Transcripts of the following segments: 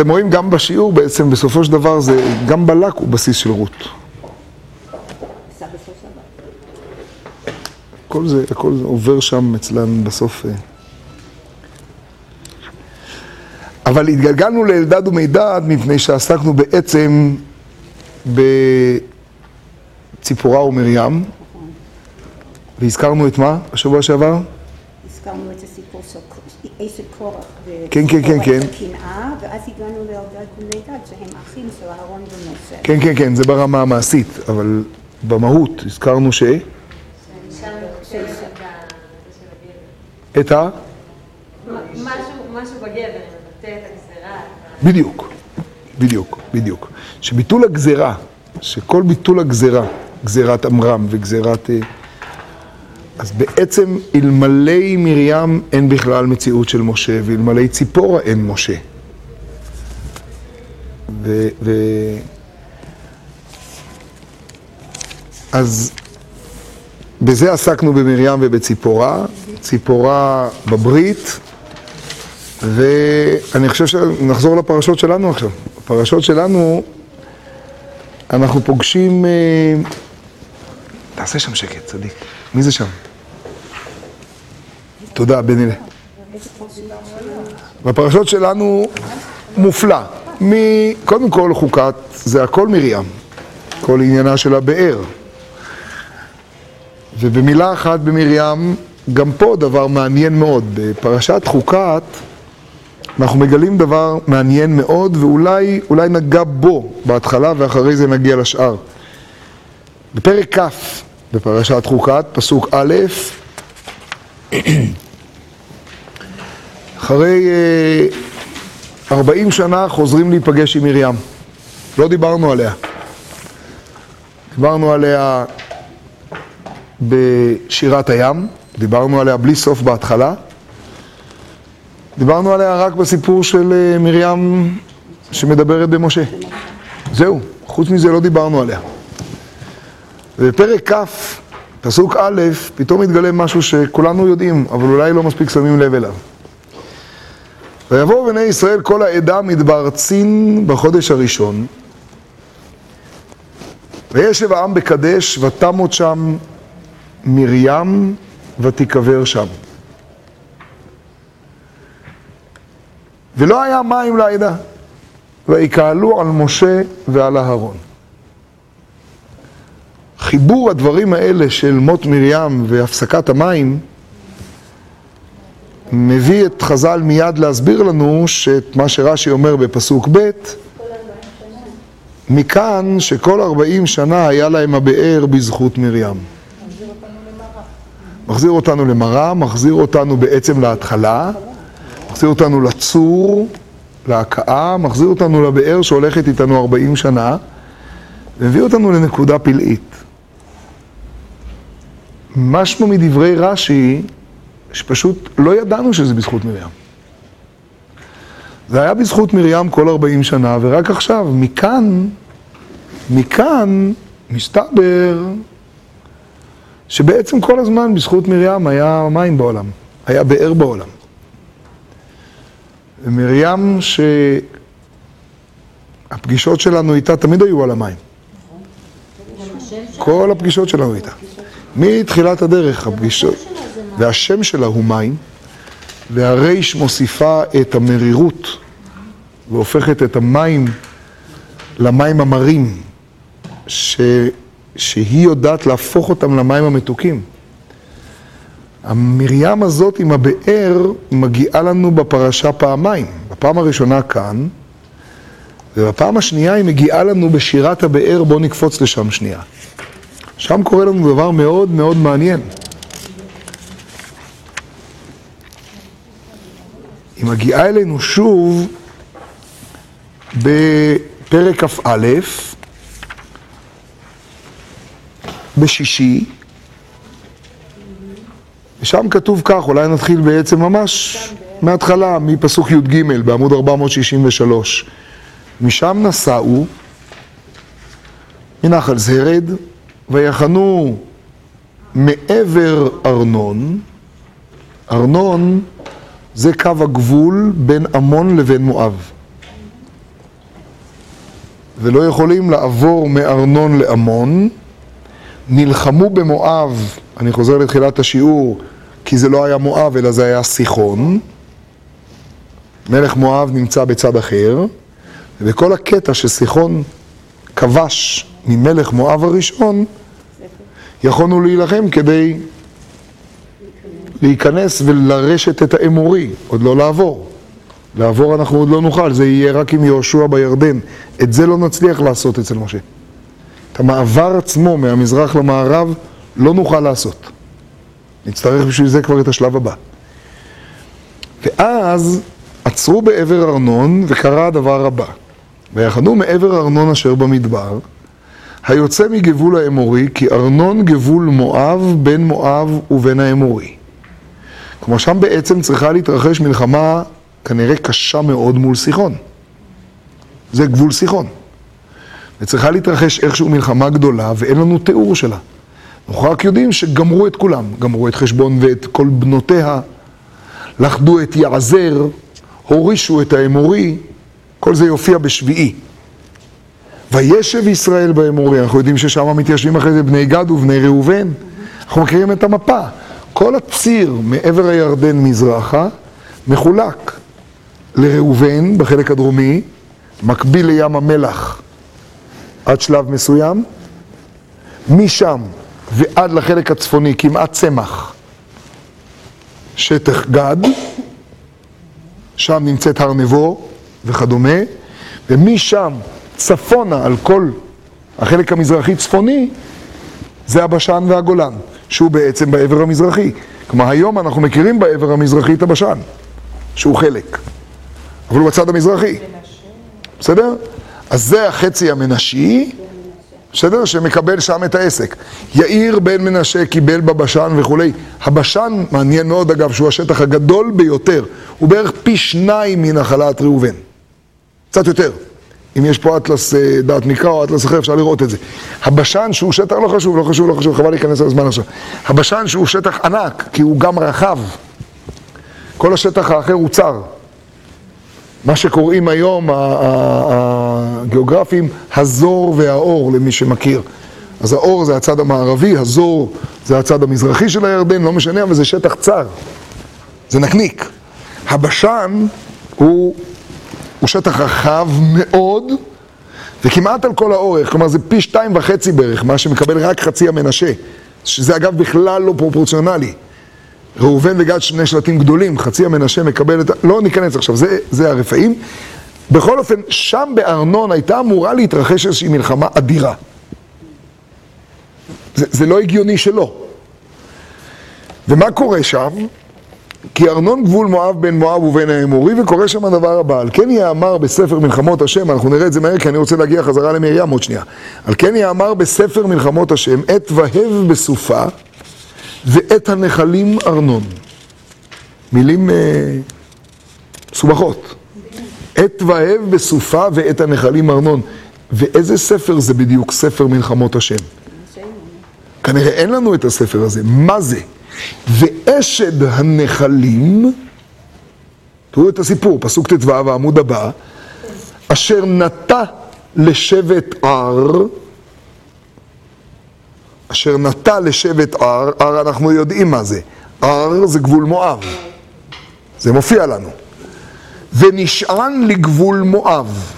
אתם רואים גם בשיעור בעצם, בסופו של דבר, זה גם בלק הוא בסיס של רות. הכל זה עובר שם אצלן בסוף. אבל התגלגלנו לאלדד ומידד מפני שעסקנו בעצם בציפורה ומרים. והזכרנו את מה בשבוע שעבר? הזכרנו את הסיפור איזה קורח וקורח הקנאה, ואז הגענו לאלדד ומידד שהם אחים של אהרון ומשה. כן, כן, כן, זה ברמה המעשית, אבל במהות הזכרנו ש... את ה... משהו בגבר, מבטא את הגזירה. בדיוק. שביטול הגזירה, שכל ביטול הגזירה, גזירת עמרם וגזירת... אז בעצם אלמלא מרים אין בכלל מציאות של משה, ואלמלא ציפורה אין משה. אז... בזה עסקנו במרים ובציפורה, ציפורה בברית, ואני חושב שנחזור לפרשות שלנו עכשיו. בפרשות שלנו אנחנו פוגשים... תעשה שם שקט, צדיק. מי זה שם? תודה, בנילה. בפרשות שלנו מופלא. קודם כל חוקת, זה הכל מרים. כל עניינה של הבאר. ובמילה אחת במרים, גם פה דבר מעניין מאוד. בפרשת חוקת, אנחנו מגלים דבר מעניין מאוד, ואולי נגע בו בהתחלה, ואחרי זה נגיע לשאר. בפרק כ' בפרשת חוקת, פסוק א', אחרי 40 שנה חוזרים להיפגש עם מרים. לא דיברנו עליה. דיברנו עליה... בשירת הים, דיברנו עליה בלי סוף בהתחלה. דיברנו עליה רק בסיפור של מרים שמדברת במשה. זהו, חוץ מזה לא דיברנו עליה. בפרק כ' פסוק א', פתאום מתגלה משהו שכולנו יודעים, אבל אולי לא מספיק שמים לב אליו. ויבואו בני ישראל כל העדה מתברצין בחודש הראשון. וישב העם בקדש ותמות שם מרים ותיקבר שם. ולא היה מים לעדה, ויקהלו על משה ועל אהרון. חיבור הדברים האלה של מות מרים והפסקת המים מביא את חז"ל מיד להסביר לנו שאת מה שרש"י אומר בפסוק ב' מכאן שכל 40 שנה היה להם הבאר בזכות מרים. מחזיר אותנו למראה, מחזיר אותנו בעצם להתחלה, מחזיר אותנו לצור, להקעה, מחזיר אותנו לבאר שהולכת איתנו 40 שנה, והביא אותנו לנקודה פלאית. משהו מדברי רש"י, שפשוט לא ידענו שזה בזכות מרים. זה היה בזכות מרים כל 40 שנה, ורק עכשיו, מכאן מסתבר... שבעצם כל הזמן בזכות מרים היה מים בעולם, היה באר בעולם. ומרים שהפגישות שלנו איתה תמיד היו על המים. כל הפגישות שלנו איתה. מתחילת הדרך הפגישות. והשם שלה הוא מים, והריש מוסיפה את המרירות, והופכת את המים למים המרים, שהיא יודעת להפוך אותם למים המתוקים. המרים הזאת עם הבאר מגיעה לנו בפרשה פעמיים. בפעם הראשונה כאן, ובפעם השנייה היא מגיעה לנו בשירת הבאר, בוא נקפוץ לשם שנייה. שם קורה לנו דבר מאוד מאוד מעניין. היא מגיעה אלינו שוב בפרק כ"א, בשישי, ושם כתוב כך, אולי נתחיל בעצם ממש מההתחלה, מפסוק י"ג בעמוד 463. משם נסעו מנחל זרד, ויחנו מעבר ארנון. ארנון זה קו הגבול בין עמון לבין מואב. ולא יכולים לעבור מארנון לעמון, נלחמו במואב, אני חוזר לתחילת השיעור, כי זה לא היה מואב אלא זה היה סיחון, מלך מואב נמצא בצד אחר, וכל הקטע שסיחון כבש ממלך מואב הראשון, יכולנו להילחם כדי להיכנס ולרשת את האמורי, עוד לא לעבור. לעבור אנחנו עוד לא נוכל, זה יהיה רק עם יהושע בירדן. את זה לא נצליח לעשות אצל משה. את המעבר עצמו מהמזרח למערב לא נוכל לעשות. נצטרך בשביל זה כבר את השלב הבא. ואז עצרו בעבר ארנון וקרה הדבר הבא. ויחנו מעבר ארנון אשר במדבר, היוצא מגבול האמורי, כי ארנון גבול מואב בין מואב ובין האמורי. כמו שם בעצם צריכה להתרחש מלחמה כנראה קשה מאוד מול סיחון. זה גבול סיחון. וצריכה להתרחש איכשהו מלחמה גדולה ואין לנו תיאור שלה. אנחנו רק יודעים שגמרו את כולם, גמרו את חשבון ואת כל בנותיה, לחדו את יעזר, הורישו את האמורי, כל זה יופיע בשביעי. וישב ישראל באמורי, אנחנו יודעים ששם מתיישבים אחרי זה בני גד ובני ראובן. אנחנו מכירים את המפה. כל הציר מעבר הירדן מזרחה מחולק לראובן בחלק הדרומי, מקביל לים המלח עד שלב מסוים, משם ועד לחלק הצפוני, כמעט צמח, שטח גד, שם נמצאת הר נבו וכדומה, ומשם צפונה על כל החלק המזרחי צפוני, זה הבשן והגולן, שהוא בעצם בעבר המזרחי. כלומר, היום אנחנו מכירים בעבר המזרחי את הבשן, שהוא חלק, אבל הוא בצד המזרחי. בסדר? אז זה החצי המנשי, בסדר? שמקבל שם את העסק. יאיר בן מנשה קיבל בבשן וכו'. הבשן, מעניין מאוד אגב, שהוא השטח הגדול ביותר, הוא בערך פי שניים מנחלת ראובן. קצת יותר. אם יש פה אטלס דעת מקרא או אטלס אחר, אפשר לראות את זה. הבשן שהוא שטח לא חשוב, חבל להיכנס על הזמן עכשיו. הבשן שהוא שטח ענק, כי הוא גם רחב. כל השטח האחר הוא צר. מה שקוראים היום הגיאוגרפים, הזור והאור, למי שמכיר. אז האור זה הצד המערבי, הזור זה הצד המזרחי של הירדן, לא משנה, אבל זה שטח צר. זה נקניק. הבשן הוא שטח רחב מאוד, וכמעט על כל האורך, כלומר זה פי 2.5 בערך, מה שמקבל רק חצי המנשה, שזה אגב בכלל לא פרופורציונלי. ראובן וגד שני שלטים גדולים, חצי המנשה מקבל את... לא ניכנס עכשיו, זה הרפאים. בכל אופן, שם בארנון הייתה אמורה להתרחש איזושהי מלחמה אדירה. זה לא הגיוני שלא. ומה קורה שם? כי ארנון גבול מואב בין מואב ובין האמורי, וקורא שם הדבר הבא. על כן יאמר בספר מלחמות השם, אנחנו נראה את זה מהר, כי אני רוצה להגיע חזרה למרים עוד שנייה. על כן יאמר בספר מלחמות השם, את והב בסופה, ואת הנחלים ארנון. מילים סובכות. את והב בסופה, ואת הנחלים ארנון. ואיזה ספר זה בדיוק ספר מלחמות השם? כנראה אין לנו את הספר הזה. מה זה? ואשד הנחלים, תראו את הסיפור, פסוק תתווה והעמוד הבא, אשר נטה לשבט ער, אשר נטה לשבט ער, ער אנחנו יודעים מה זה, ער זה גבול מואב, זה מופיע לנו, ונשען לגבול מואב,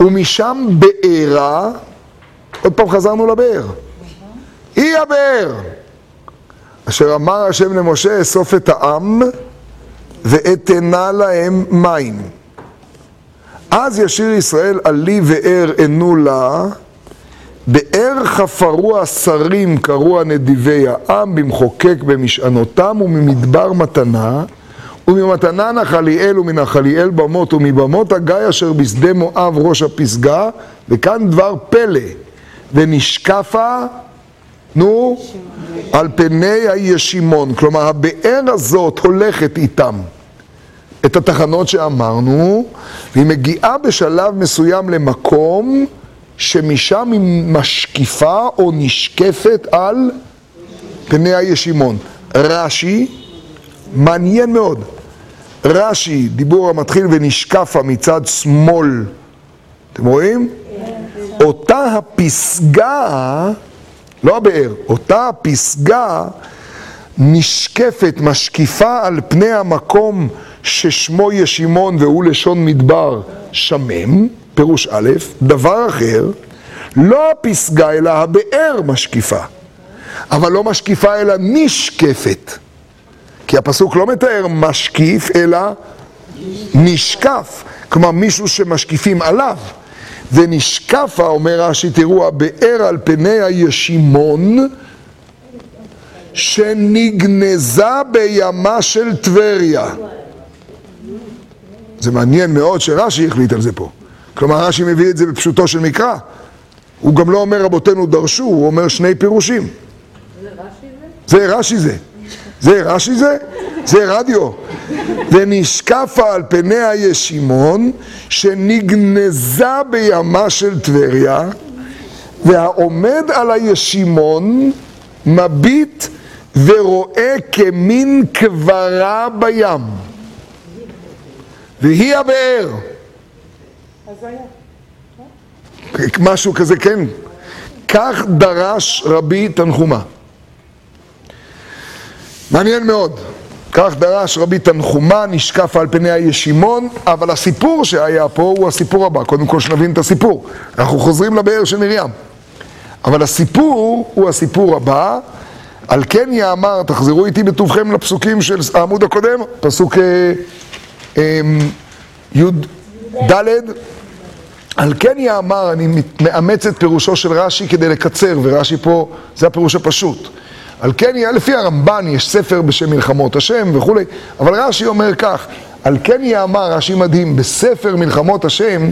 ומשם בעירה, עוד פעם חזרנו לבאר, היא הבאר, אשר אמר השם למשה, אסוף את העם ואתנה להם מים. אז ישיר ישראל עלי ואר ענו לה, באר חפרו השרים קראו הנדיבי העם, במחוקק במשענותם וממדבר מתנה, וממתנה נחליאל ומנחליאל במות ומבמות הגיא אשר בשדה מואב ראש הפסגה, וכאן דבר פלא, ונשקפה, נו, על פני הישימון, כלומר הבאר הזאת הולכת איתם את התחנות שאמרנו, והיא מגיעה בשלב מסוים למקום שמשם היא משקיפה או נשקפת על פני הישימון. רש"י, מעניין מאוד, רש"י, דיבור המתחיל ונשקפה מצד שמאל אתם רואים? אותה הפסגה, לא הבאר, אותה הפסגה נשקפת, משקיפה על פני המקום ששמו ישימון והוא לשון מדבר שמם, פירוש א', דבר אחר, לא הפסגה אלא הבאר משקיפה, אבל לא משקיפה אלא נשקפת, כי הפסוק לא מתאר משקיף אלא נשקף, כלומר מישהו שמשקיפים עליו, ונשקפה, אומר רש"י, תראו, הבאר על פני הישימון שנגנזה בימה של טבריה. זה מעניין מאוד שרש"י החליט על זה פה. כלומר, רש"י מביא את זה בפשוטו של מקרא. הוא גם לא אומר רבותינו דרשו, הוא אומר שני פירושים. זה רש"י זה. זה רש"י זה? זה רדיו. ונשקפה על פני הישימון שנגנזה בימה של טבריה, והעומד על הישימון מביט ורואה כמין כברה בים, והיא הבאר. משהו כזה, כן. כך דרש רבי תנחומה. מעניין מאוד. כך דרש רבי תנחומה, נשקף על פני הישימון, אבל הסיפור שהיה פה הוא הסיפור הבא. קודם כל שנבין את הסיפור. אנחנו חוזרים לבאר של מרים. אבל הסיפור הוא הסיפור הבא, על כן יאמר, תחזרו איתי בטובכם לפסוקים של העמוד הקודם, פסוק י' ד', על כן יאמר, אני מאמץ את פירושו של רש"י כדי לקצר, ורש"י פה, זה הפירוש הפשוט. על כן, לפי הרמב"ן יש ספר בשם מלחמות השם וכו', אבל רש"י אומר כך, על כן יאמר, רש"י מדהים, בספר מלחמות השם,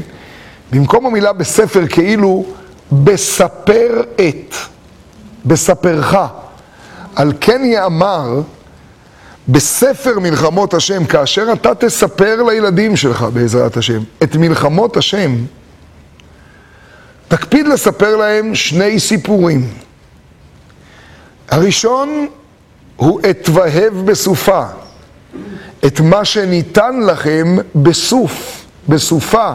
במקום המילה בספר כאילו, בספר את, בספרך. על כן יאמר, בספר מלחמות השם, כאשר אתה תספר לילדים שלך בעזרת השם, את מלחמות השם, תקפיד לספר להם שני סיפורים. הראשון הוא אתוהב בסופה, את מה שניתן לכם בסוף, בסופה.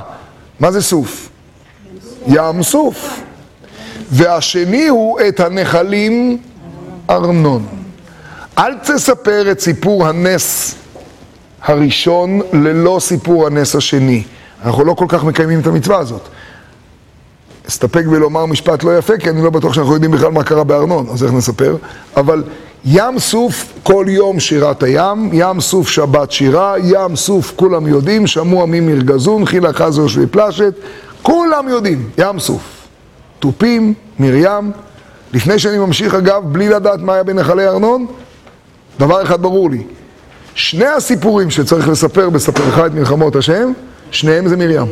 מה זה סוף? ים סוף. והשני הוא את הנחלים ארנון. אל תספר את סיפור הנס הראשון ללא סיפור הנס השני. אנחנו לא כל כך מקיימים את המצווה הזאת. אסתפק ולומר משפט לא יפה, כי אני לא בטוח שאנחנו יודעים בכלל מה קרה בארנון, אז איך נספר? אבל ים סוף כל יום שירת הים, ים סוף שבת שירה, ים סוף כולם יודעים, שמוע ממרגזון, חילה חזו שבי פלשת, כולם יודעים, ים סוף. טופים, מרים, לפני שאני ממשיך אגב, בלי לדעת מה היה בנחלי ארנון, דבר אחד ברור לי, שני הסיפורים שצריך לספר בספרך את מלחמות השם, שניהם זה מרים.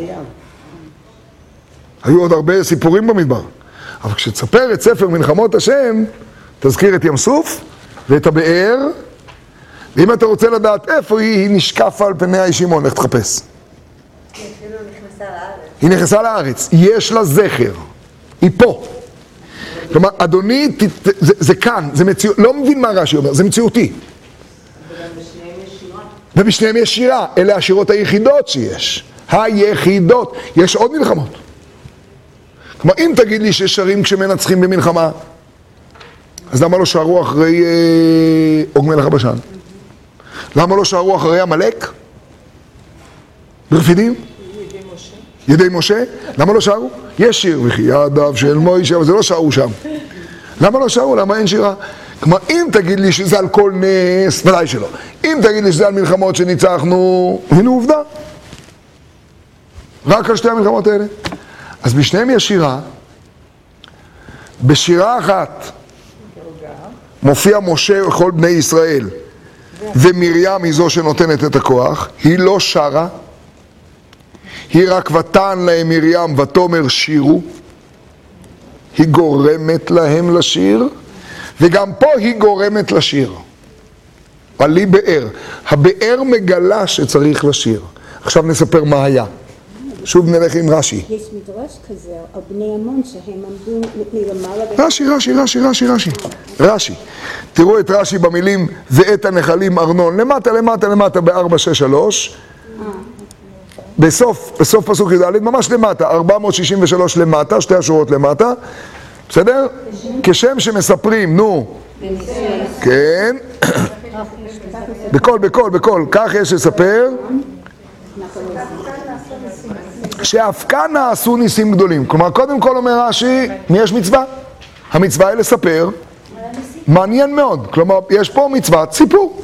היו עוד הרבה סיפורים במדבר, אבל כשתספר את ספר מלחמות השם, תזכיר את ים סוף ואת הבאר, ואם אתה רוצה לדעת איפה היא, היא נשקפה על פני הישימון, לך תחפש. היא אפילו נכנסה לארץ. היא נכנסה לארץ, יש לה זכר, היא פה. כלומר, אדוני, זה כאן, זה מציאות, לא מבין מה רש"י אומר, זה מציאותי. וגם בשניהם יש שירה. ובשניהם יש שירה, אלה השירות היחידות שיש. היחידות, יש עוד מלחמות. כלומר, אם תגיד לי ששרים כשמנצחים במלחמה, אז למה לא שערו אחרי אוג מלך הבשן? למה לא שערו אחרי המלאק? ברפידים? ידי משה. למה לא שערו? יש שיר, וכי ידיו של מוישה, אבל זה לא שערו שם. למה לא שערו? למה אין שירה? כלומר, אם תגיד לי שזה על כל נס, ודאי שלא. אם תגיד לי שזה על מלחמות שניצחנו, הנה עובדה. רק על שתי המלחמות האלה. אז בשניהם יש שירה, בשירה אחת מופיע משה וכל בני ישראל, ומרים היא זו שנותנת את הכוח, היא לא שרה, היא רק ותן להם מרים ותאמר שירו, היא גורמת להם לשיר, וגם פה היא גורמת לשיר, אבל היא באר, הבאר מגלה שצריך לשיר. עכשיו נספר מה היה. שוב נלך עם רש"י. יש מדרש כזה, או בני עמון שהם עמדו מלמעלה... רש"י. רש"י. תראו את רש"י במילים, ואת הנחלים ארנון, למטה, בארבע, שש, שלוש. בסוף פסוק י"ד, ממש למטה, 463 למטה, שתי השורות למטה, בסדר? כשם שמספרים, נו, כן, בכל, כך יש לספר, שאפקה נעשו ניסים גדולים. כלומר, קודם כל אומר רש"י, מי יש מצווה? המצווה היא לספר, מעניין מאוד, כלומר, יש פה מצוות סיפור.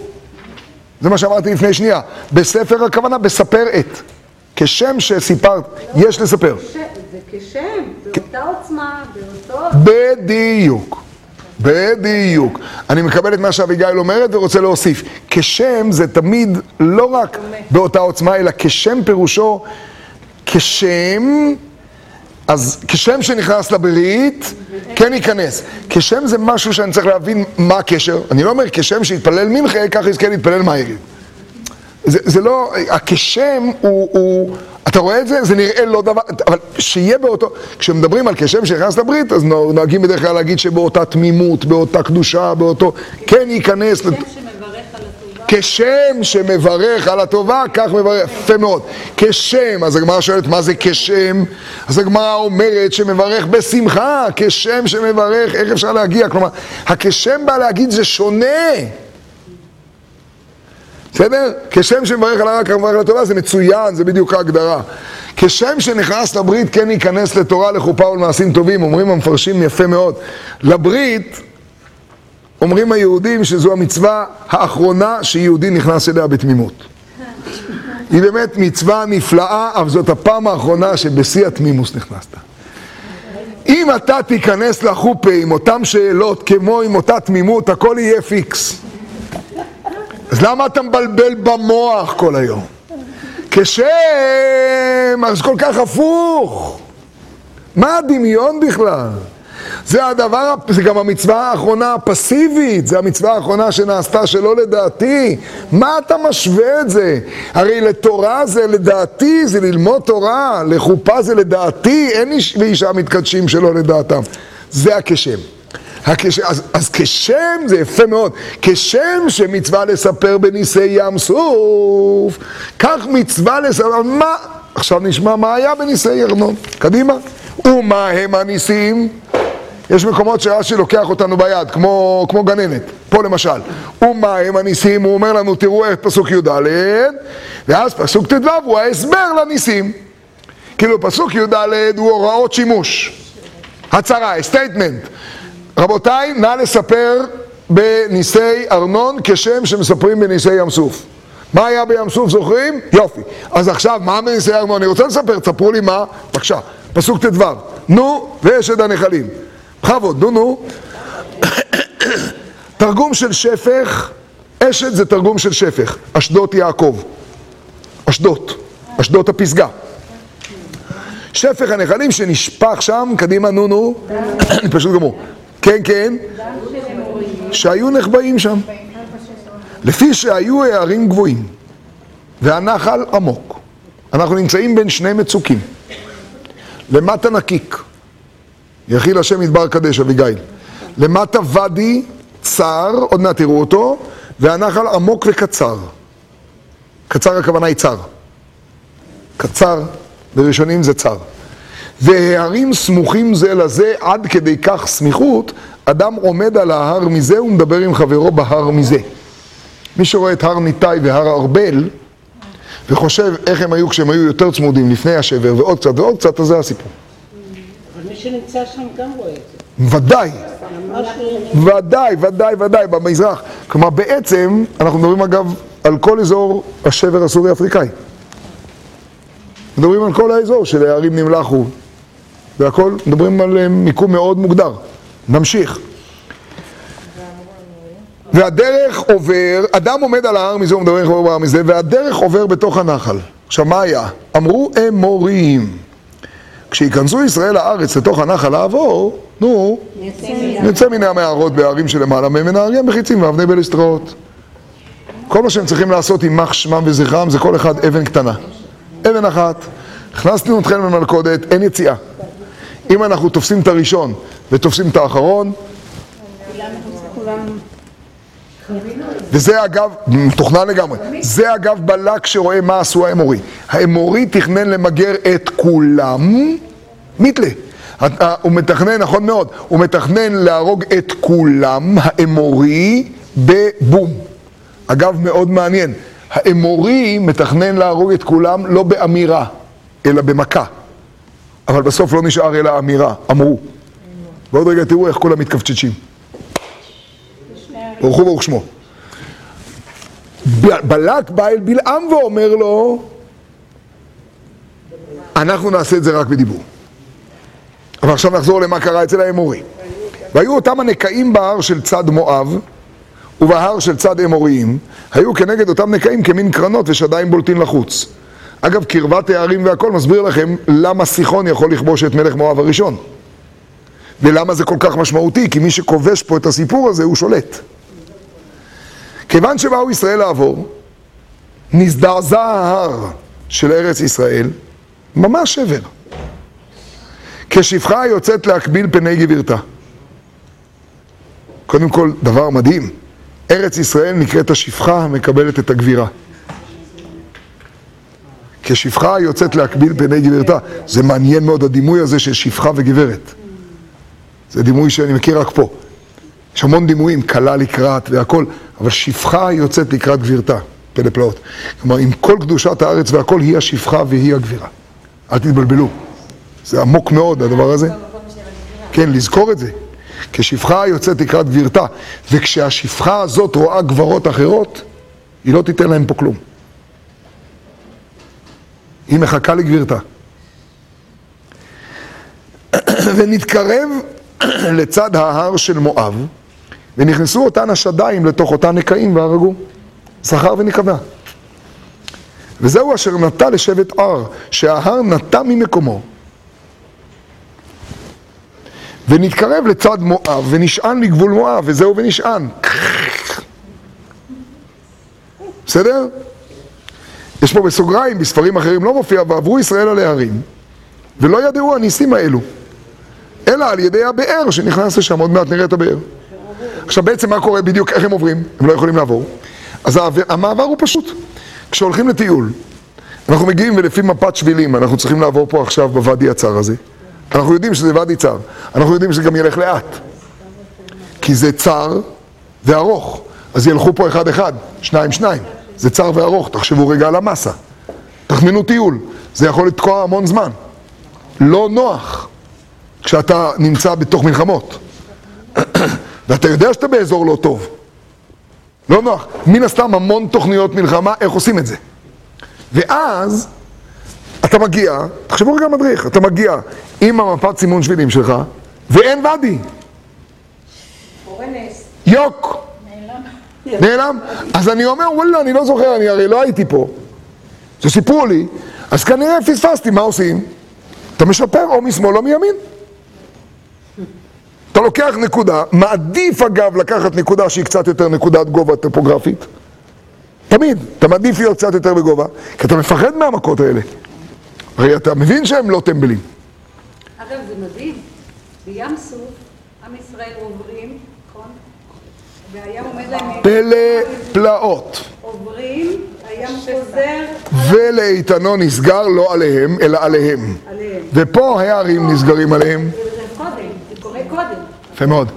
זה מה שאמרתי לפני שנייה, בספר הכוונה, בספר את. כשם שסיפרת, יש לספר. זה כשם, באותה עוצמה, באותו... בדיוק. אני מקבל את מה שאביגיל אומרת ורוצה להוסיף. כשם זה תמיד לא רק באותה עוצמה, אלא כשם פירושו, כשם... אז כשם שנכנס לברית, כן ייכנס. כשם זה משהו שאני צריך להבין מה הקשר. אני לא אומר כשם שיתפלל מנחה, כך יזכה להתפלל מהערב. זה לא, הכשם הוא, אתה רואה את זה? זה נראה לא דבר, אבל שיהיה באותו, כשמדברים על כשם שנכנס לברית, אז נוהגים בדרך כלל להגיד שבאותה תמימות, באותה קדושה, באותו, כן ייכנס. כשם שמברך על הטובה, כך מברך, יפה מאוד. כשם, אז הגמרא שואלת מה זה כשם, אז הגמרא אומרת שמברך בשמחה, כשם שמברך, איך אפשר להגיע? כלומר, הכשם בא להגיד זה שונה. בסדר? כשם שמברך על הרע, כך מברך על הטובה, זה מצוין, זה בדיוק ההגדרה. כשם שנכנס לברית, כן ייכנס לתורה, לחופה ולמעשים טובים, אומרים המפרשים יפה מאוד. לברית... אומרים היהודים שזו המצווה האחרונה שיהודי נכנס אליה בתמימות. היא באמת מצווה נפלאה, אבל זאת הפעם האחרונה שבשיא התמימוס נכנסת. אם אתה תיכנס לחופה עם אותם שאלות כמו עם אותה תמימות, הכל יהיה פיקס. אז למה אתה מבלבל במוח כל היום? כשם, אז כל כך הפוך. מה הדמיון בכלל? זה הדבר, זה גם המצווה האחרונה הפסיבית, זה המצווה האחרונה שנעשתה שלא לדעתי. מה אתה משווה את זה? הרי לתורה זה לדעתי, זה ללמוד תורה, לחופה זה לדעתי, אין איש ואישה מתקדשים שלא לדעתם. זה הכשם. אז כשם, זה יפה מאוד, כשם שמצווה לספר בניסי ים סוף, כך מצווה לספר, מה? עכשיו נשמע מה היה בניסי ארנון, קדימה. ומה הם הניסים? יש מקומות שרש"י לוקח אותנו ביד, כמו גננת, פה למשל. ומה הם הניסים? הוא אומר לנו, תראו איך פסוק י"ד, ואז פסוק ט"ו הוא ההסבר לניסים. כאילו פסוק י"ד הוא הוראות שימוש, הצהרה, סטייטמנט. רבותיי, נא לספר בניסי ארנון כשם שמספרים בניסי ים סוף. מה היה בים סוף, זוכרים? יופי. אז עכשיו, מה בניסי ארנון? אני רוצה לספר, תספרו לי מה. בבקשה, פסוק ט"ו. נו, ואשד הנחלים. בכבוד, נו. תרגום של שפך, אשת זה תרגום של שפך, אשדות יעקב, אשדות הפסגה. שפך הנחלים שנשפך שם, קדימה, נו, פשוט גמור. כן, שהיו נחבאים שם, לפי שהיו הערים גבוהים, והנחל עמוק. אנחנו נמצאים בין שני מצוקים, למטה נקיק. יחיל השם מדבר קדש, אביגיל. למטה ודי צר, עוד מעט תראו אותו, והנחל עמוק וקצר. קצר הכוונה היא צר. קצר, בראשונים זה צר. וההרים סמוכים זה לזה, עד כדי כך סמיכות, אדם עומד על ההר מזה ומדבר עם חברו בהר מזה. מי שרואה את הר ניטי והר ארבל, וחושב איך הם היו כשהם היו יותר צמודים לפני השבר, ועוד קצת, אז זה הסיפור. שנמצא שם גם רואה את זה. ודאי, במזרח. כלומר, בעצם, אנחנו מדברים אגב על כל אזור השבר הסורי-אפריקאי. מדברים על כל האזור של הערים נמלחו, והכל, מדברים על מיקום מאוד מוגדר. נמשיך. והדרך עובר, אדם עומד על ההר מזה, והדרך עובר בתוך הנחל. עכשיו, מה היה? אמרו אמוריים. כשיכנסו ישראל לארץ לתוך הנחל לעבור, נצא מן המערות בערים שלמעלה, מנהרים בחיצים ואבני בלשתרעות. כל מה שהם צריכים לעשות עם מח שמם וזכרם זה כל אחד אבן קטנה. אבן אחת, הכנסנו אתכם למלכודת, אין יציאה. אם אנחנו תופסים את הראשון ותופסים את האחרון, וזה אגב, תוכנן לגמרי, זה אגב בלק שרואה מה עשו האמורי. האמורי תכנן למגר את כולם, מיתלה. הוא מתכנן, נכון מאוד, הוא מתכנן להרוג את כולם, האמורי, בבום. אגב, מאוד מעניין, האמורי מתכנן להרוג את כולם לא באמירה, אלא במכה. אבל בסוף לא נשאר אלא אמירה, אמרו. ועוד רגע תראו איך כולם מתכווצ'צ'ים. ברוך הוא ברוך שמו. בלק בא אל בלעם ואומר לו, אנחנו נעשה את זה רק בדיבור. אבל עכשיו נחזור למה קרה אצל האמורי. והיו אותם הנקאים בהר של צד מואב, ובהר של צד אמוריים, היו כנגד אותם נקאים כמין קרנות ושדיים בולטין לחוץ. אגב, קרבת הערים והכל מסביר לכם למה סיחון יכול לכבוש את מלך מואב הראשון. ולמה זה כל כך משמעותי, כי מי שכובש פה את הסיפור הזה הוא שולט. כיוון שבאו ישראל לעבור, נזדעזע ההר של ארץ ישראל, ממש שבר. כשפחה יוצאת להקביל פני גבירתה. קודם כל, דבר מדהים, ארץ ישראל נקראת השפחה המקבלת את הגבירה. כשפחה יוצאת להקביל פני גבירתה. זה מעניין מאוד הדימוי הזה של שפחה וגברת. זה דימוי שאני מכיר רק פה. יש המון דימויים, קלה לקראת והכל, אבל שפחה יוצאת לקראת גבירתה, פלא פלאות. כלומר, עם כל קדושת הארץ והכל, היא השפחה והיא הגבירה. אל תתבלבלו. זה עמוק מאוד הדבר הזה. כן, לזכור את זה. כששפחה יוצאת לקראת גבירתה, וכשהשפחה הזאת רואה גברות אחרות, היא לא תיתן להם פה כלום. היא מחכה לגבירתה. ונתקרב לצד ההר של מואב, ונכנסו אותן השדיים לתוך אותן נקעים והרגו. זכר ונקבה. וזהו אשר נטה לשבט ער, שההר נטה ממקומו. ונתקרב לצד מואב, ונשען לגבול מואב, וזהו ונשען. בסדר? יש פה בסוגריים, בספרים אחרים לא מופיע, ועברו ישראל על הערים, ולא ידעו הניסים האלו, אלא על ידי הבאר שנכנס לשם, עוד מעט נראה את הבאר. עכשיו בעצם מה קורה בדיוק, איך הם עוברים? הם לא יכולים לעבור. אז המעבר הוא פשוט. כשהולכים לטיול, אנחנו מגיעים ולפי מפת שבילים, אנחנו צריכים לעבור פה עכשיו בוואדי הצר הזה. אנחנו יודעים שזה וואדי צר, אנחנו יודעים שזה גם ילך לאט. כי זה צר וארוך, אז ילכו פה אחד אחד, שניים שניים. זה צר וארוך, תחשבו רגע על המסה. תחמינו טיול, זה יכול לתקוע המון זמן. לא נוח כשאתה נמצא בתוך מלחמות. ואתה יודע שאתה באזור לא טוב. לא נוח. מן הסתם המון תוכניות מלחמה, איך עושים את זה? ואז אתה מגיע, תחשבו רגע מדריך, אתה מגיע עם המפת סימון שבילים שלך, ואין ודי. יוק. נעלם? אז אני אומר, וואלה, אני לא זוכר, אני הרי לא הייתי פה. זה סיפרו לי, אז כנראה פספסתי, מה עושים? אתה משפר או משמאל או מימין. אתה לוקח נקודה, מעדיף אגב לקחת נקודה שהיא קצת יותר נקודת גובה טופוגרפית. תמיד, אתה מעדיף להיות קצת יותר בגובה, כי אתה מפחד מהמכות האלה. הרי אתה מבין שהם לא טמבלים. אגב, זה מדהים. בים סוף, עם ישראל עוברים, נכון? והים עומד להם... פלא פלאות. עוברים, הים חוזר... ולאיתנו נסגר לא עליהם, אלא עליהם. עליהם. ופה הערים נסגרים עליהם. זה קודם, זה קורה קודם. יפה מאוד,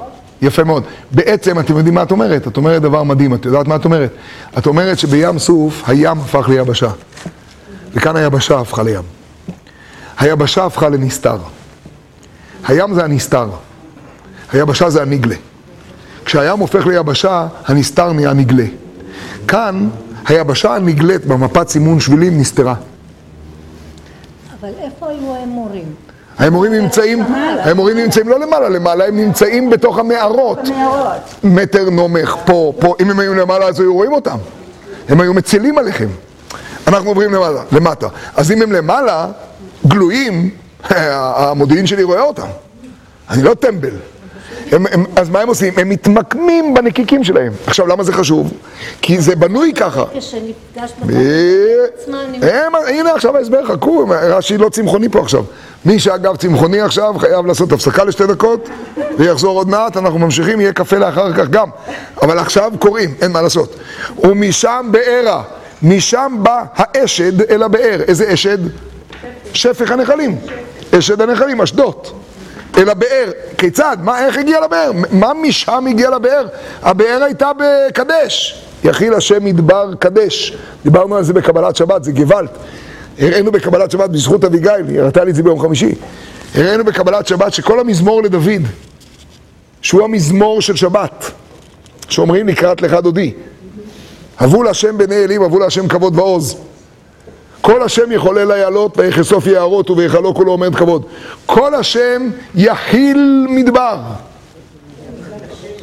יפה מאוד. בעצם, אתם יודעים מה את אומרת? את אומרת דבר מדהים, את יודעת מה את אומרת? את אומרת שבים סוף, הים הפך ליבשה. וכאן היבשה הפכה לים. היבשה הפכה לנסתר. הים זה הנסתר. היבשה זה הנגלה. כשהים הופך ליבשה, הנסתר נהיה נגלה. כאן, היבשה הנגלית במפת סימון שבילים נסתרה. אבל איפה היו האמורים? האמורים נמצאים לא למעלה, למעלה הם נמצאים בתוך המערות. מטר נומך, פה. אם הם היו למעלה, אז היו רואים אותם. הם היו מצילים עליכם. אנחנו עוברים למטה. אז אם הם למעלה, גלויים, המודיעין שלי רואה אותם. אני לא טמבל. אז מה הם עושים? הם מתמקמים בנקיקים שלהם. עכשיו, למה זה חשוב? כי זה בנוי ככה. כשנפגש בנוי עצמם... הנה, עכשיו ההסבר, חכו, רש"י לא צמחוני פה עכשיו. מי שאגב צמחוני עכשיו חייב לעשות הפסקה לשתי דקות ויחזור עוד מעט, אנחנו ממשיכים, יהיה קפה לאחר כך גם, אבל עכשיו קוראים, אין מה לעשות. ומשם בערה, משם בא האשד אל הבאר. איזה אשד? שפך הנחלים, אשד הנחלים, אשדות אל הבאר. כיצד? מה, איך הגיע לבאר? מה משם הגיע לבאר? הבאר הייתה בקדש, יחיל השם מדבר קדש, דיברנו על זה בקבלת שבת, זה גוואלט. הראינו בקבלת שבת בזכות אביגיל, היא הראתה לי את זה ביום חמישי. הראינו בקבלת שבת שכל המזמור לדוד, שהוא המזמור של שבת, שאומרים לקראת לך דודי, הבו להשם בני אלים, הבו להשם כבוד ועוז. כל השם יחולל היעלות, ויחשוף יערות ויחלוק ולא עומד כבוד. כל השם יחיל מדבר.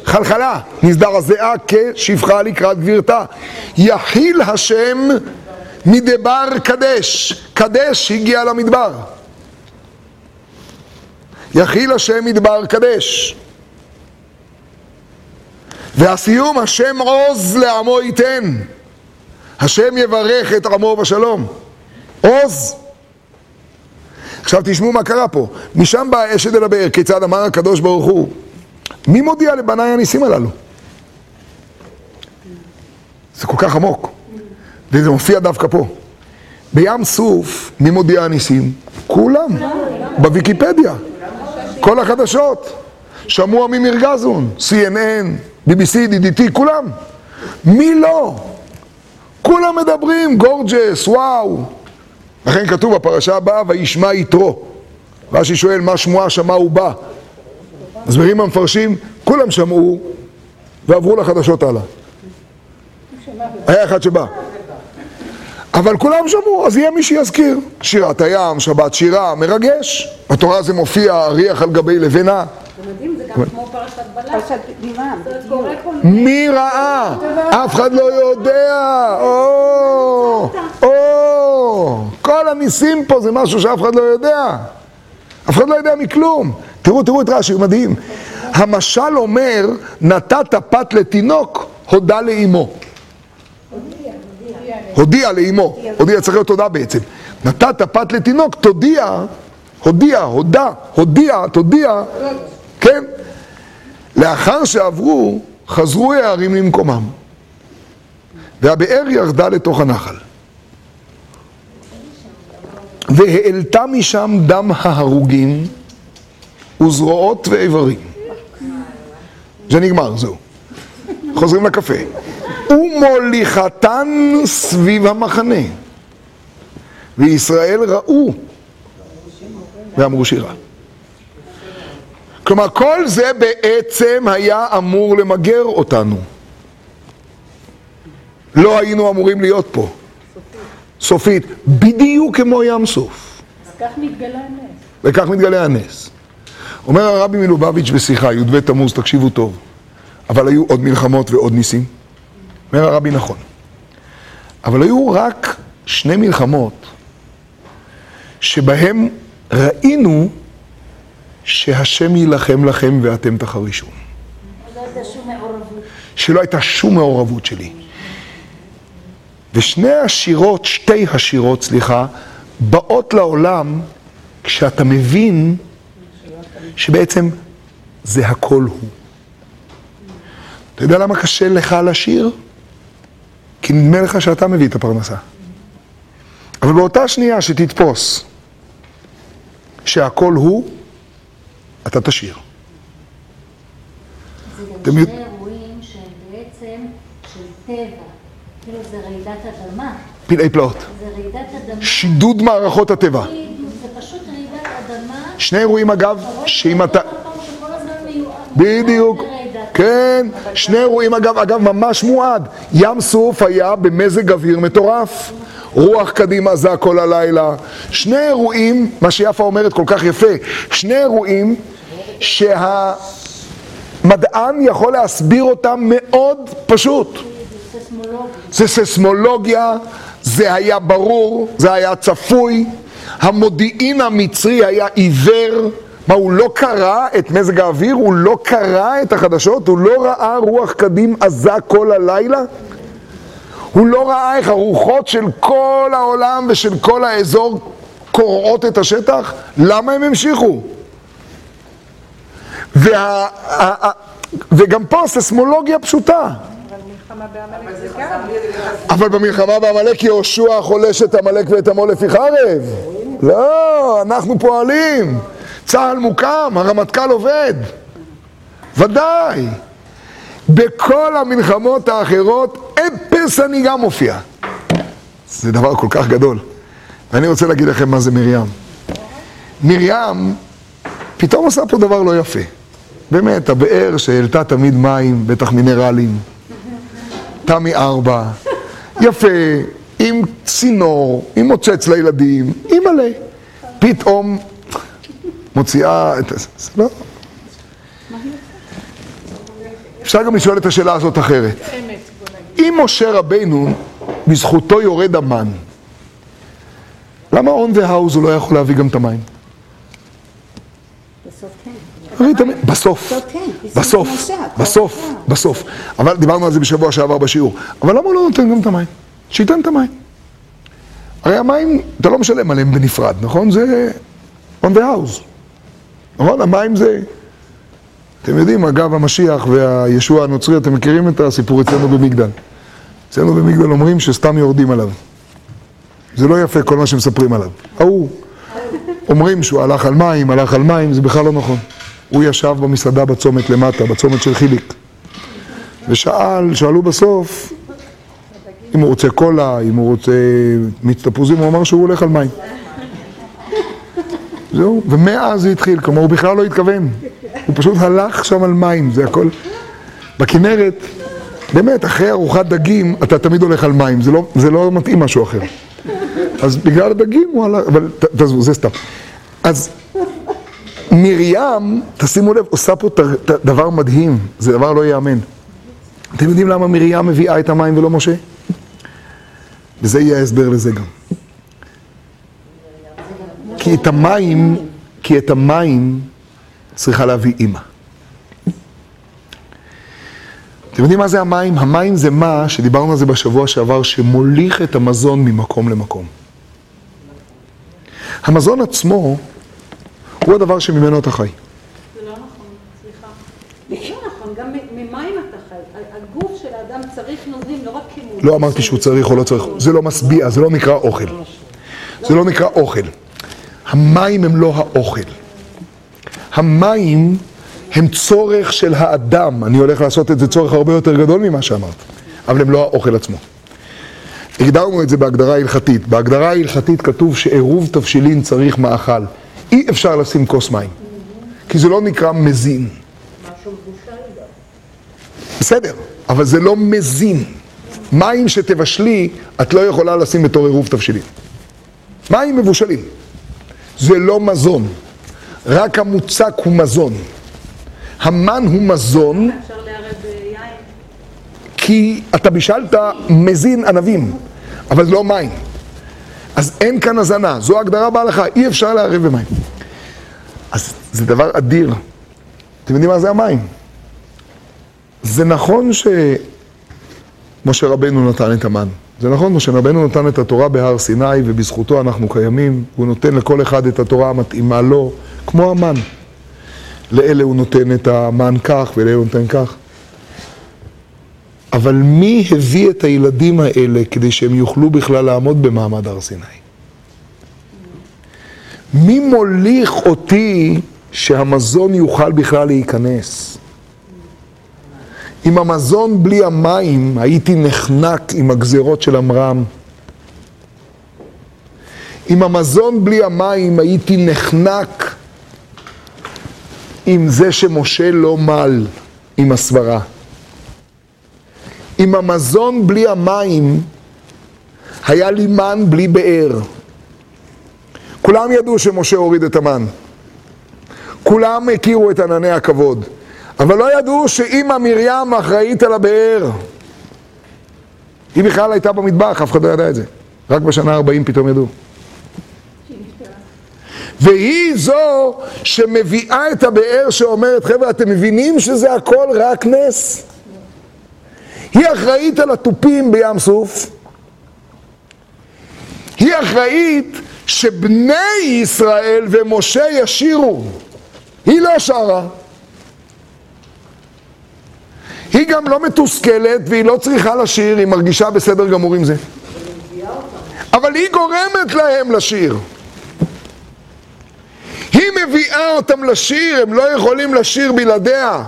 חלחלה, נסדר הזיעה כשפחה לקראת גבירתה. יחיל השם מדבר קדש, קדש הגיע למדבר. יחיל השם מדבר קדש. והסיום, השם עוז לעמו ייתן, השם יברך את עמו בשלום. עוז. עכשיו תשמעו מה קרה פה. משם בא האשד אל הבאר, כיצד אמר הקדוש ברוך הוא. מי מודיע לבניי הניסים הללו? זה כל כך עמוק. וזה מופיע דווקא פה. בים סוף, מי מודיע הניסים? כולם. בוויקיפדיה. כל החדשות. שמוע ממרגזון, CNN, BBC, DDT, כולם. מי לא? כולם מדברים, גורג'ס, וואו. לכן כתוב, הפרשה הבאה, וישמע יתרו. רש"י שואל, מה שמועה שמע הוא בא? מסבירים המפרשים, כולם שמעו ועברו לחדשות הלאה. היה אחד שבא. אבל כולם שמעו, אז יהיה מי שיזכיר. שירת הים, שבת שירה, מרגש. בתורה זה מופיע, ריח על גבי לבנה. זה מדהים, זה גם כמו פרשת בלק. מי ראה? אף אחד לא יודע. כל הניסים פה זה משהו שאף אחד לא יודע. אף אחד לא יודע מכלום. תראו את רש"י, מדהים. המשל אומר, נתת פת לתינוק, הודה לאמו. הודיע לאמו, הודיע, צריך להיות תודה בעצם. נתת פת לתינוק, תודיע, הודיע, הודה, הודיע, תודיע, כן? לאחר שעברו, חזרו הערים למקומם, והבאר ירדה לתוך הנחל, והעלתה משם דם ההרוגים, וזרועות ואיברים. זה נגמר, זהו. חוזרים לקפה. ומוליכתן סביב המחנה, וישראל ראו ואמרו שירה. כלומר, כל זה בעצם היה אמור למגר אותנו. לא היינו אמורים להיות פה. סופית. בדיוק כמו ים סוף. וכך מתגלה הנס. אומר הרבי מלובביץ' בשיחה, י"ב תמוז, תקשיבו טוב, אבל היו עוד מלחמות ועוד ניסים. אומר הרבי נכון. אבל היו רק שני מלחמות שבהם ראינו שהשם ילחם לכם ואתם תחרישו. שלא הייתה שום מעורבות שלי. ושני השירות, שתי השירות, באות לעולם כשאתה מבין שבעצם זה הכל הוא. אתה יודע למה קשה לך לשיר? כי נדמה לך שאתה מביא את הפרנסה. אבל באותה שנייה שתתפוס שהכל הוא, אתה תשיר. זה גם שני אירועים שבעצם של טבע, כאילו זה רעידת אדמה. פלאי פלאות. זה רעידת אדמה. שידוד מערכות הטבע. זה פשוט רעידת אדמה. שני אירועים אגב, שאם אתה... בדיוק. כן, שני אירועים אגב ממש מועד. ים סוף היה במזג אוויר מטורף. רוח קדימה זה כל הלילה. שני אירועים, מה שיפה אומרת כל כך יפה, שני אירועים שהמדען יכול להסביר אותם מאוד פשוט. זה ססמולוגיה, זה היה ברור, זה היה צפוי. המודיעין המצרי היה עיוור. מה, הוא לא קרא את מזג האוויר? הוא לא קרא את החדשות? הוא לא ראה רוח קדים עזה כל הלילה? הוא לא ראה איך הרוחות של כל העולם ושל כל האזור קורעות את השטח, למה הם המשיכו? וגם פה ססמולוגיה פשוטה. אבל במלחמה בעמלק יהושע חולש את עמלק ואת עמו לפי חרב. לא, אנחנו פועלים. צהל מוקם, הרמטכ"ל עובד. ודאי. בכל המלחמות האחרות אפס אני גם מופיע. זה דבר כל כך גדול. ואני רוצה להגיד לכם מה זה מרים. מרים פתאום עושה פה דבר לא יפה. באמת, הבאר שהעלתה תמיד מים, בטח מינרלים. תמי 4, יפה, עם צינור, עם מוצץ לילדים, עם עלי. פתאום מוציאה את... לא. אפשר גם לשאול את השאלה הזאת אחרת. אם משה רבינו, בזכותו יורד המן, למה on the house הוא לא יכול להביא גם את המים? בסוף. אבל דיברנו על זה בשבוע שעבר בשיעור. אבל למה הוא לא נותן גם את המים? שייתן את המים. הרי המים, אתה לא משלם עליהם בנפרד, נכון? זה on the house. נכון? המים זה... אתם יודעים, אגב המשיח והישוע הנוצרי, אתם מכירים את הסיפור אצלנו במגדל. אצלנו במגדל אומרים שסתם יורדים עליו. זה לא יפה כל מה שמספרים עליו. ההוא אומרים שהוא הלך על מים, זה בכלל לא נכון. הוא ישב במסעדה בצומת למטה, בצומת של חיליק. ושאלו בסוף, אם הוא רוצה קולה, אם הוא רוצה מצטפוזים, הוא אמר שהוא הולך על מים. זהו, ומאז זה התחיל, כלומר הוא בכלל לא התכוון. הוא פשוט הלך שם על מים, זה הכל. בכנרת, באמת, אחרי ארוחת דגים, אתה תמיד הולך על מים, זה לא מתאים משהו אחר. אז בגלל הדגים הוא הלך, אבל תעזבו, זה סתם. אז... מרים, תשימו לב, עושה פה דבר מדהים, זה דבר לא יאמן. אתם יודעים למה מרים מביאה את המים ולא משה? וזה יהיה הסבר לזה גם. כי את המים צריכה להביא אמא. אתם יודעים מה זה המים? המים זה מה שדיברנו על זה בשבוע שעבר, שמוליך את המזון ממקום למקום. המזון עצמו הוא הדבר שממנו אתה חי. זה לא נכון, סליחה. זה לא נכון, גם ממים אתה חי. הגוף של האדם צריך נוזלים, לא רק כימון. לא אמרתי שהוא צריך או לא צריך. זה לא משביע, זה לא נקרא אוכל. זה לא נקרא אוכל. המים הם לא האוכל. המים הם צורך של האדם. אני הולך לעשות את זה צורך הרבה יותר גדול ממה שאמרת. אבל הם לא האוכל עצמו. הגדרנו את זה בהגדרה הלכתית. בהגדרה הלכתית כתוב שעירוב תבשילין צריך מאכל. אי אפשר לשים כוס מים, כי זה לא נקרא מזין. בסדר, אבל זה לא מזין. מים שתבשלי, את לא יכולה לשים בתור עירוב תבשלים. מים מבושלים. זה לא מזון. רק המוצק הוא מזון. המן הוא מזון, כי אתה בישלת מזין ענבים, אבל לא מים. אז אין כאן הזנה, זו הגדרה באה לך, אי אפשר לערב במים. אז זה דבר אדיר. אתם יודעים מה זה המים? זה נכון שמשה רבנו נתן את המן. זה נכון, משה רבנו נתן את התורה בהר סיני, ובזכותו אנחנו קיימים. הוא נותן לכל אחד את התורה המתאימה לו, כמו המן. לאלה הוא נותן את המן כך, ולאלה הוא נותן כך. אבל מי הביא את הילדים האלה כדי שהם יוכלו בכלל לעמוד במעמד הר סיני? מי מוליך אותי שהמזון יוכל בכלל להיכנס? עם המזון בלי המים הייתי נחנק עם הגזרות של אמרם. עם המזון בלי המים הייתי נחנק עם זה שמשה לא מל עם הסברה. עם המזון בלי המים, היה לי מן בלי באר. כולם ידעו שמשה הוריד את המן. כולם הכירו את ענני הכבוד. אבל לא ידעו שאמא מרים אחראית על הבאר. היא בכלל הייתה במטבח, אף אחד לא ידע את זה. רק בשנה 40 פתאום ידעו. והיא זו שמביאה את הבאר שאומרת, חבר'ה, אתם מבינים שזה הכל רק נס? היא אחראית על הטופים בים סוף. היא אחראית שבני ישראל ומשה ישירו. היא לא שרה. היא גם לא מתוסכלת והיא לא צריכה לשיר, היא מרגישה בסדר גמור עם זה. אבל היא גורמת להם לשיר. היא מביאה אותם לשיר, הם לא יכולים לשיר בלעדיה.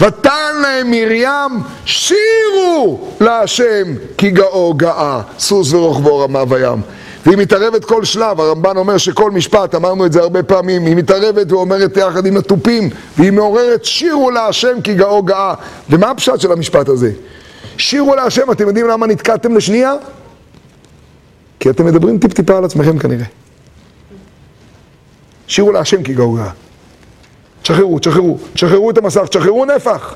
ותן להם מרים, שירו להשם, כי גאו גאה, סוס ורוכבו רמה וים. והיא מתערבת כל שלב, הרמב"ן אומר שכל משפט, אמרנו את זה הרבה פעמים, היא מתערבת ואומרת יחד עם התופים, והיא מעוררת, שירו להשם, כי גאו גאה. ומה הפשט של המשפט הזה? שירו להשם, אתם יודעים למה נתקעתם לשנייה? כי אתם מדברים טיפ-טיפה על עצמכם כנראה. שירו להשם, כי גאו גאה. תשחררו, תשחררו, תשחררו את המסך, תשחררו נפח.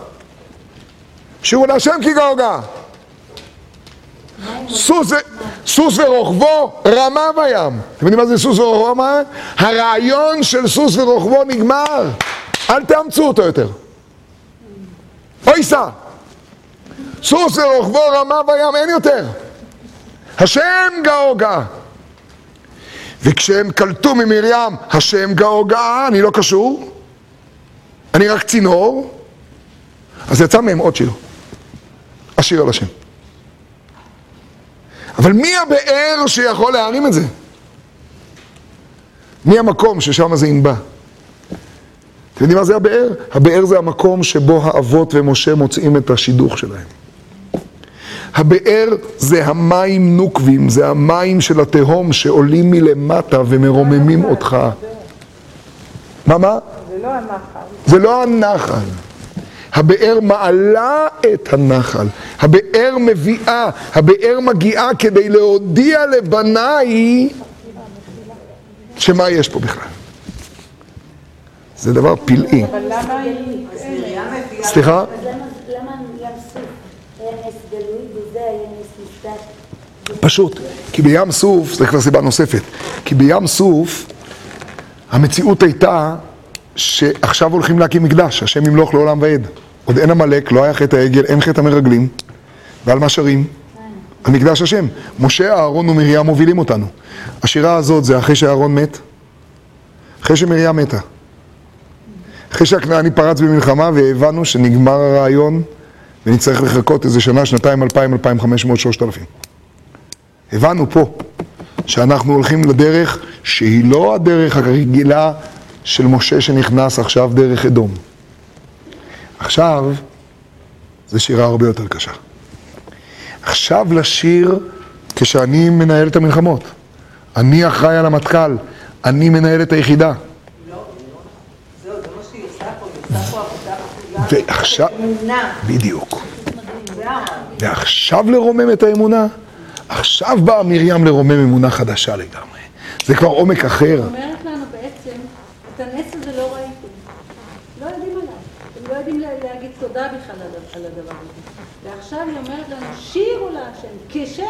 שירו להשם כי גאו גאה. סוס ורוכבו רמה בים. אתם יודעים מה זה סוס ורוכבו רמה? הרעיון של סוס ורוכבו נגמר. אל תאמצו אותו יותר. אוי סע. סוס ורוכבו רמה בים, אין יותר. השם גאו גאה. וכשהם קלטו ממרים, השם גאו גאה, אני לא קשור. אני רק צינור, אז יצא מהם עוד שיר. השיר על השם. אבל מי הבאר שיכול להרים את זה? מי המקום ששם זה ינבע? אתם יודעים מה זה הבאר? הבאר זה המקום שבו האבות ומשה מוצאים את השידוך שלהם. הבאר זה המים נוקבים, זה המים של התהום שעולים מלמטה ומרוממים אותך. מה? זה לא הנחל. זה לא הנחל. הבאר מעלה את הנחל. הבאר מביאה, הבאר מגיעה כדי להודיע לבניי שמה יש פה בכלל. זה דבר פלאי. אבל למה היא נתארת? סליחה? אז למה ים סוף? ינס גלוי וזה ינס נסתת? פשוט, כי בים סוף, זה כבר סיבה נוספת, כי בים סוף המציאות הייתה שעכשיו הולכים להקים מקדש, השם ימלוך לעולם ועד. עוד אין המלך, לא היה חטא העגל, אין חטא המרגלים. ועל מה שרים? על מקדש השם. משה, אהרון ומרים מובילים אותנו. השירה הזאת זה אחרי שאהרון מת, אחרי שמרים מתה. אחרי שהכנעני פרץ במלחמה והבנו שנגמר הרעיון ונצטרך לחכות איזה שנה, שנתיים, 2000, 2500, 3000. הבנו פה שאנחנו הולכים לדרך שהיא לא הדרך הרגילה של משה שנכנס עכשיו דרך אדום. עכשיו, זה שירה הרבה יותר קשה. עכשיו לשיר כשאני מנהל את המלחמות. אני אחראי על המטכ"ל, אני מנהל את היחידה. לא, זה מה שהיא עושה פה, היא עושה פה עבודה בכלל. ועכשיו, בדיוק. ועכשיו לרומם את האמונה, עכשיו באה מרים לרומם אמונה חדשה לגמרי. זה כבר עומק אחר. ועכשיו היא אומרת לנו, שירו להשם, כשם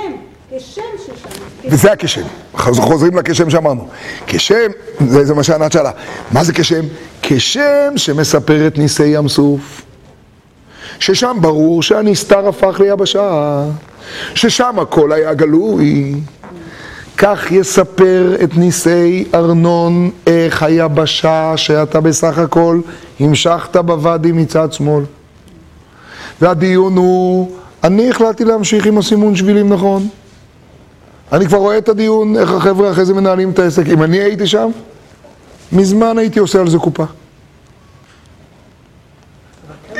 ששם. וזה הכשם, חוזרים לכשם שאמרנו. כשם, זה מה שענת שאלה. מה זה כשם? כשם שמספר את ניסי ים סוף. ששם ברור שהנסתר הפך ליבשה. ששם הכל היה גלוי. כך יספר את ניסי ארנון, איך היבשה שאתה בסך הכל המשכת בוואדי מצד שמאל. והדיון הוא, אני החלטתי להמשיך עם הסימון שבילים, נכון? אני כבר רואה את הדיון, איך החבר'ה אחרי זה מנהלים את העסק. אם אני הייתי שם, מזמן הייתי עושה על זה קופה.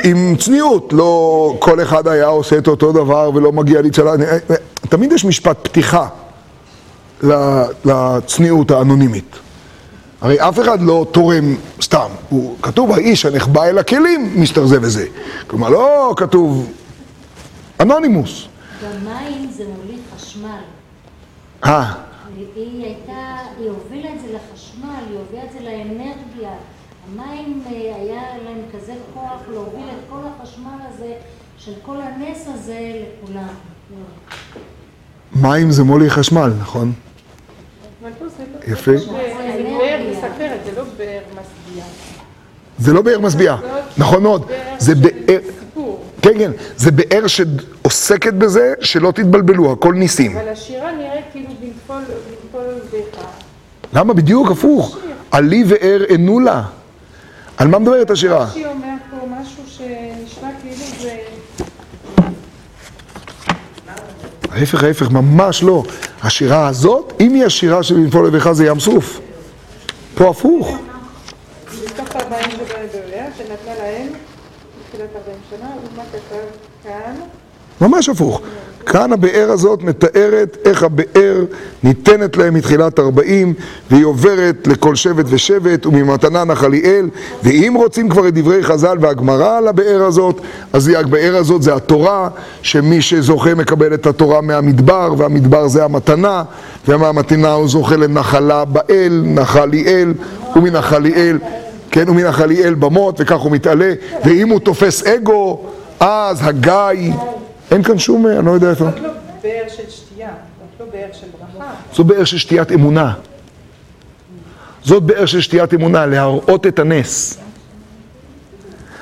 עם צניעות, לא כל אחד היה עושה את אותו דבר ולא מגיע לצלע. תמיד יש משפט פתיחה לצניעות האנונימית. הרי אף אחד לא תורם סתם, הוא כתוב האיש הנחבא אל הכלים מסתר זה וזה, כלומר לא כתוב אנונימוס. במים זה מוליד חשמל. היא הייתה, היא הובילה את זה לחשמל, היא הובילה את זה לאנרגיה. המים היה להם כזה כוח להוביל את כל החשמל הזה של כל הנס הזה לכולם. מים זה מוליד חשמל, נכון? יפה. זה לא באר מסביעה. זה לא באר מסביעה, נכון מאוד. זה באר... כן, כן. זה באר שעוסקת בזה, שלא תתבלבלו, הכל ניסים. אבל השירה נראית כאילו בנפול בך. למה בדיוק הפוך? עלי וער ענו לה. על מה מדברת השירה? שהיא אומר פה משהו שנשמע כאילו זה... ההפך, ההפך, ממש לא. השירה הזאת, אם היא השירה שבנפול לבך זה ים סוף. פה הפוך. בתוך 40 שנה לדולר, שנתנה להם, בתחילת 40 שנה, ומה כתב כאן? ממש הפוך. כאן הבאר הזאת מתארת איך הבאר ניתנת להם מתחילת 40, והיא עוברת לכל שבט ושבט וממתנה נחליאל, ואם רוצים כבר את דברי חז"ל והגמרא על הבאר הזאת, אז הבאר הזאת זה התורה, שמי שזוכה מקבל את התורה מהמדבר, והמדבר זה המתנה, ומהמתנה הוא זוכה לנחלה באל, נחליאל, ומנחליאל, כן, ומנחליאל במות, וכך הוא מתעלה, ואם הוא תופס אגו, אז הגיא... אין כאן שום, אני לא יודע איפה. זאת לא באר של שתייה, זאת לא באר של ברכה. זאת באר של שתיית אמונה. זאת באר של שתיית אמונה, להראות את הנס.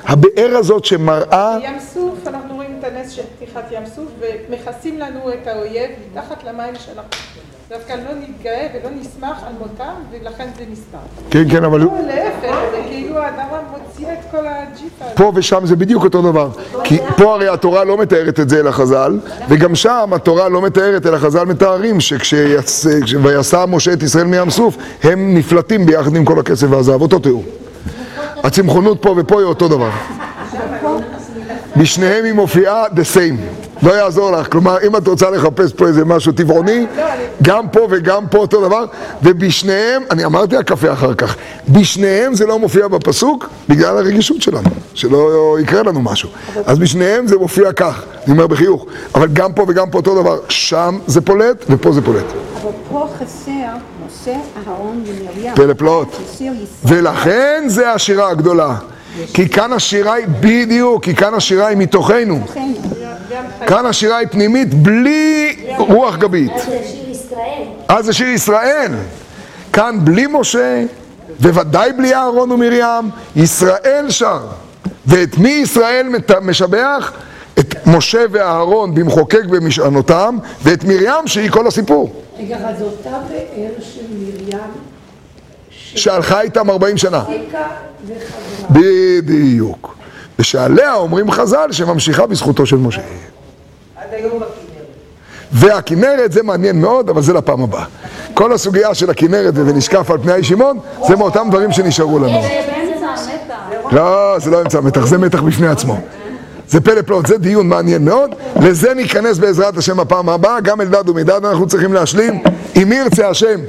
הבאר הזאת שמראה... ים סוף, אנחנו רואים את הנס של פתיחת ים סוף, ומכסים לנו את האויב מתחת למים שאנחנו... דווקא לא נתגאה ולא נשמח על מותם, ולכן זה נסתר. כן, כן, אבל... לא, להפך, זה כאילו האדם מוציא את כל הג'יפה. פה ושם זה בדיוק אותו דבר. כי פה הרי התורה לא מתארת את זה אל החז"ל, וגם שם התורה לא מתארת אל החז"ל מתארים, שכשיסע משה את ישראל מים סוף, הם נפלטים ביחד עם כל הכסף והזהב. אותו תיאור. הצמחונות פה ופה היא אותו דבר. בשניהם היא מופיעה the same. לא יעזור לך, כלומר, אם את רוצה לחפש פה איזה משהו טבעוני, גם פה וגם פה אותו דבר, ובשניהם, אני אמרתי הקפה אחר כך, בשניהם זה לא מופיע בפסוק, בגלל הרגישות שלנו, שלא יקרה לנו משהו. אז בשניהם זה מופיע כך, אני אומר בחיוך, אבל גם פה וגם פה אותו דבר, שם זה פולט ופה זה פולט. אבל פה חסר משה, אהרון ומרים. פלפלות. ולכן זה השירה הגדולה. כי כאן השירה היא בדיוק, כי כאן השירה היא מתוכנו. כאן השירה היא פנימית בלי רוח גבית. אז זה שיר ישראל. אז זה שיר ישראל. כאן בלי משה, בוודאי בלי אהרון ומרים, ישראל שר. ואת מי ישראל משבח? את משה ואהרון במחוקק במשענותם, ואת מרים שהיא כל הסיפור. רגע, אז אותה באר של מרים... שהלכה איתם 40 שנה. בדיוק. ושעליה אומרים חז"ל שממשיכה בזכותו של משה. עד היום בכנרת. והכנרת זה מעניין מאוד, אבל זה לפעם הבאה. כל הסוגיה של הכנרת ונשקף על פני האי שמעון, זה מאותם דברים שנשארו לנו. לא, זה לא אמצע מתח, זה מתח בפני עצמו. זה פלא פלאות, זה דיון מעניין מאוד. לזה ניכנס בעזרת השם הפעם הבאה, גם אלדד ומידד אנחנו צריכים להשלים. אם ירצה השם.